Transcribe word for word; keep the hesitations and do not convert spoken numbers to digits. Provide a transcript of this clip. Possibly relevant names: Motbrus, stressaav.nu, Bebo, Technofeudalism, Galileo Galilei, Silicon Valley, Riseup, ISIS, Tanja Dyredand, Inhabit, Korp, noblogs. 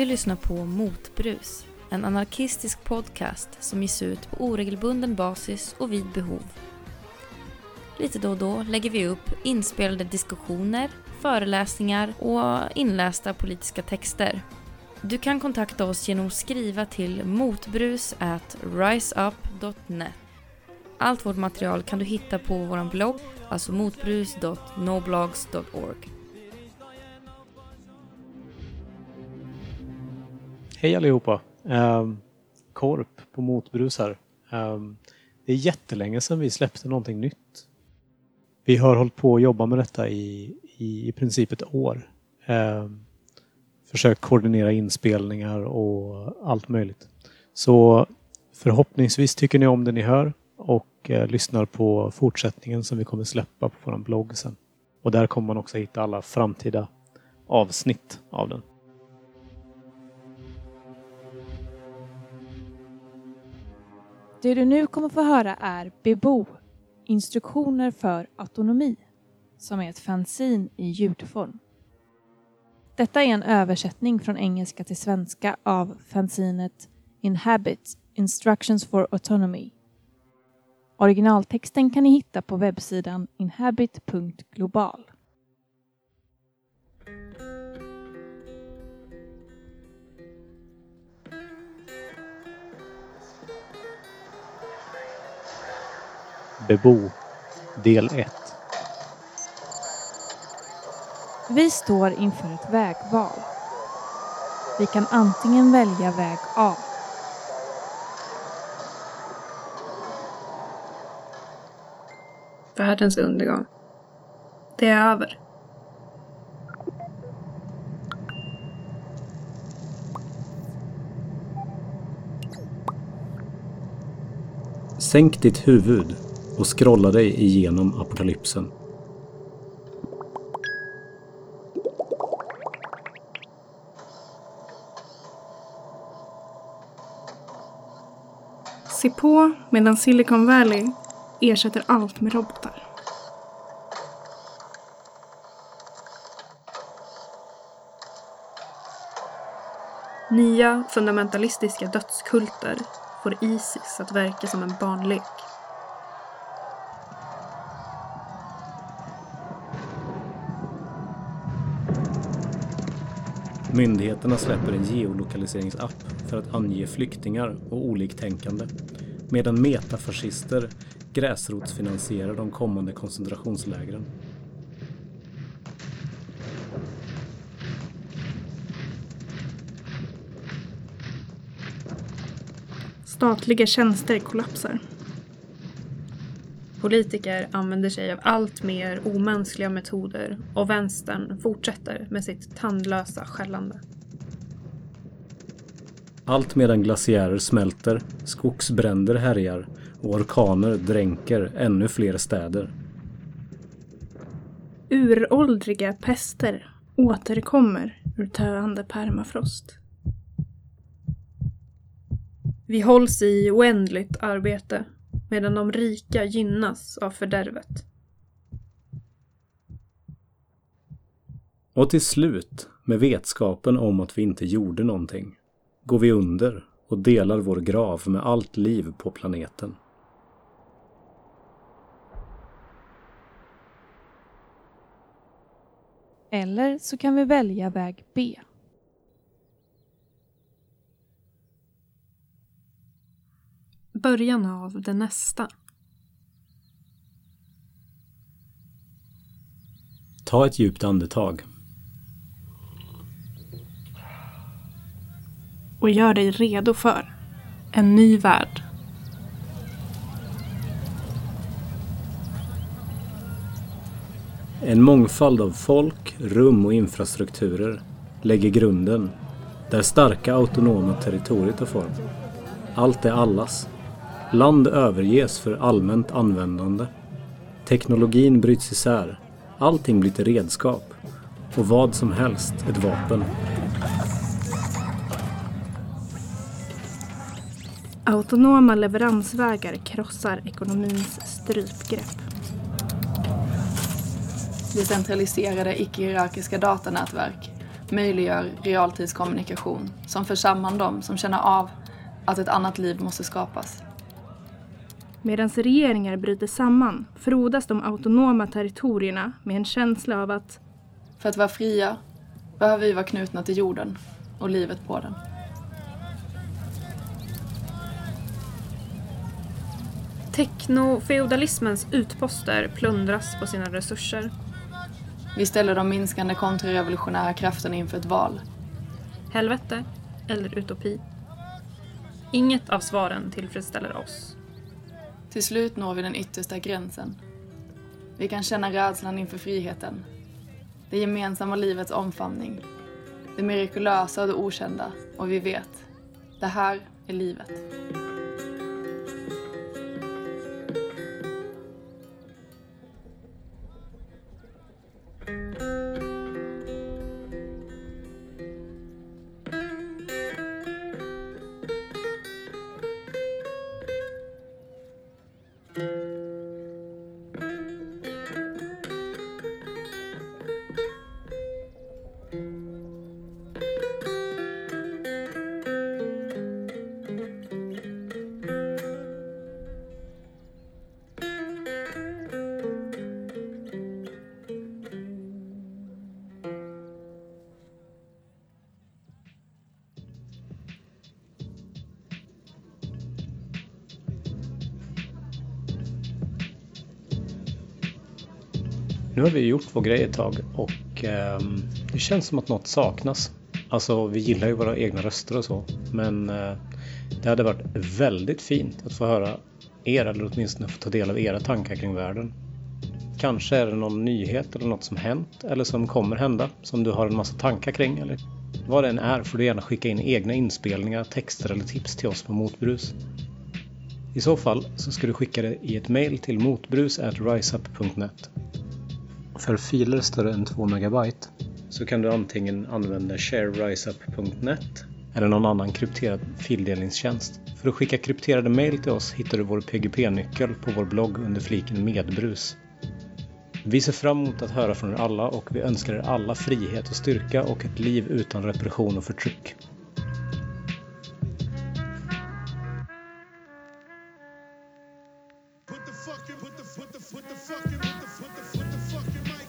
Du lyssnar på Motbrus, en anarkistisk podcast som ges ut på oregelbunden basis och vid behov. Lite då och då lägger vi upp inspelade diskussioner, föreläsningar och inlästa politiska texter. Du kan kontakta oss genom att skriva till motbrus at riseup dot net. Allt vårt material kan du hitta på vår blogg, alltså motbrus dot noblogs dot org. Hej allihopa, um, Korp på Motbrus här. Um, det är jättelänge sedan vi släppte någonting nytt. Vi har hållit på att jobba med detta i, i, i princip ett år. Um, försökt koordinera inspelningar och allt möjligt. Så förhoppningsvis tycker ni om det ni hör och uh, lyssnar på fortsättningen som vi kommer släppa på vår blogg sen. Och där kommer man också hitta alla framtida avsnitt av den. Det du nu kommer få höra är Bebo, instruktioner för autonomi, som är ett fanzin i ljudform. Detta är en översättning från engelska till svenska av fanzinet Inhabit, Instructions for Autonomy. Originaltexten kan ni hitta på webbsidan inhabit punkt global. Bebo, del ett. Vi står inför ett vägval. Vi kan antingen välja väg A. Världens undergång. Det är över. Sänk ditt huvud och scrolla dig igenom apokalypsen. Se på medan Silicon Valley ersätter allt med robotar. Nya fundamentalistiska dödskulter får ISIS att verka som en barnlek. Myndigheterna släpper en geolokaliseringsapp för att ange flyktingar och oliktänkande, medan metafascister gräsrotsfinansierar de kommande koncentrationslägren. Statliga tjänster kollapsar. Politiker använder sig av allt mer omänskliga metoder och vänstern fortsätter med sitt tandlösa skällande. Allt medan glaciärer smälter, skogsbränder härjar och orkaner dränker ännu fler städer. Uråldriga pester återkommer ur töande permafrost. Vi hålls i oändligt arbete, medan de rika gynnas av fördärvet. Och till slut, med vetskapen om att vi inte gjorde någonting, går vi under och delar vår grav med allt liv på planeten. Eller så kan vi välja väg B. Början av det nästa. Ta ett djupt andetag. Och gör dig redo för en ny värld. En mångfald av folk, rum och infrastrukturer lägger grunden där starka autonoma territorier tar form. Allt är allas. Land överges för allmänt användande. Teknologin bryts isär. Allting blir ett redskap. Och vad som helst ett vapen. Autonoma leveransvägar krossar ekonomins strypgrepp. Decentraliserade icke-hierarkiska datanätverk möjliggör realtidskommunikation som för samman dem som känner av att ett annat liv måste skapas. Medan regeringar bryter samman frodas de autonoma territorierna med en känsla av att för att vara fria behöver vi vara knutna till jorden och livet på den. Technofeudalismens utposter plundras på sina resurser. Vi ställer de minskande kontrarevolutionära krafterna inför ett val. Helvete eller utopi. Inget av svaren tillfredsställer oss. Till slut når vi den yttersta gränsen. Vi kan känna rädslan inför friheten. Det gemensamma livets omfamning. Det mirakulösa och det okända. Och vi vet, det här är livet. Nu har vi gjort vår grej ett tag och eh, det känns som att något saknas. Alltså vi gillar ju våra egna röster och så. Men eh, det hade varit väldigt fint att få höra er eller åtminstone få ta del av era tankar kring världen. Kanske är det någon nyhet eller något som hänt eller som kommer hända som du har en massa tankar kring. Eller vad det än är får du gärna skicka in egna inspelningar, texter eller tips till oss på Motbrus. I så fall så ska du skicka det i ett mail till motbrus at riseup dot net. För filer större än två megabyte så kan du antingen använda share riseup dot net eller någon annan krypterad fildelningstjänst. För att skicka krypterade mejl till oss hittar du vår P G P-nyckel på vår blogg under fliken Medbrus. Vi ser fram emot att höra från er alla och vi önskar er alla frihet och styrka och ett liv utan repression och förtryck. Put the fucking, put the, put the, put the fucking, put the, put the, put the fucking.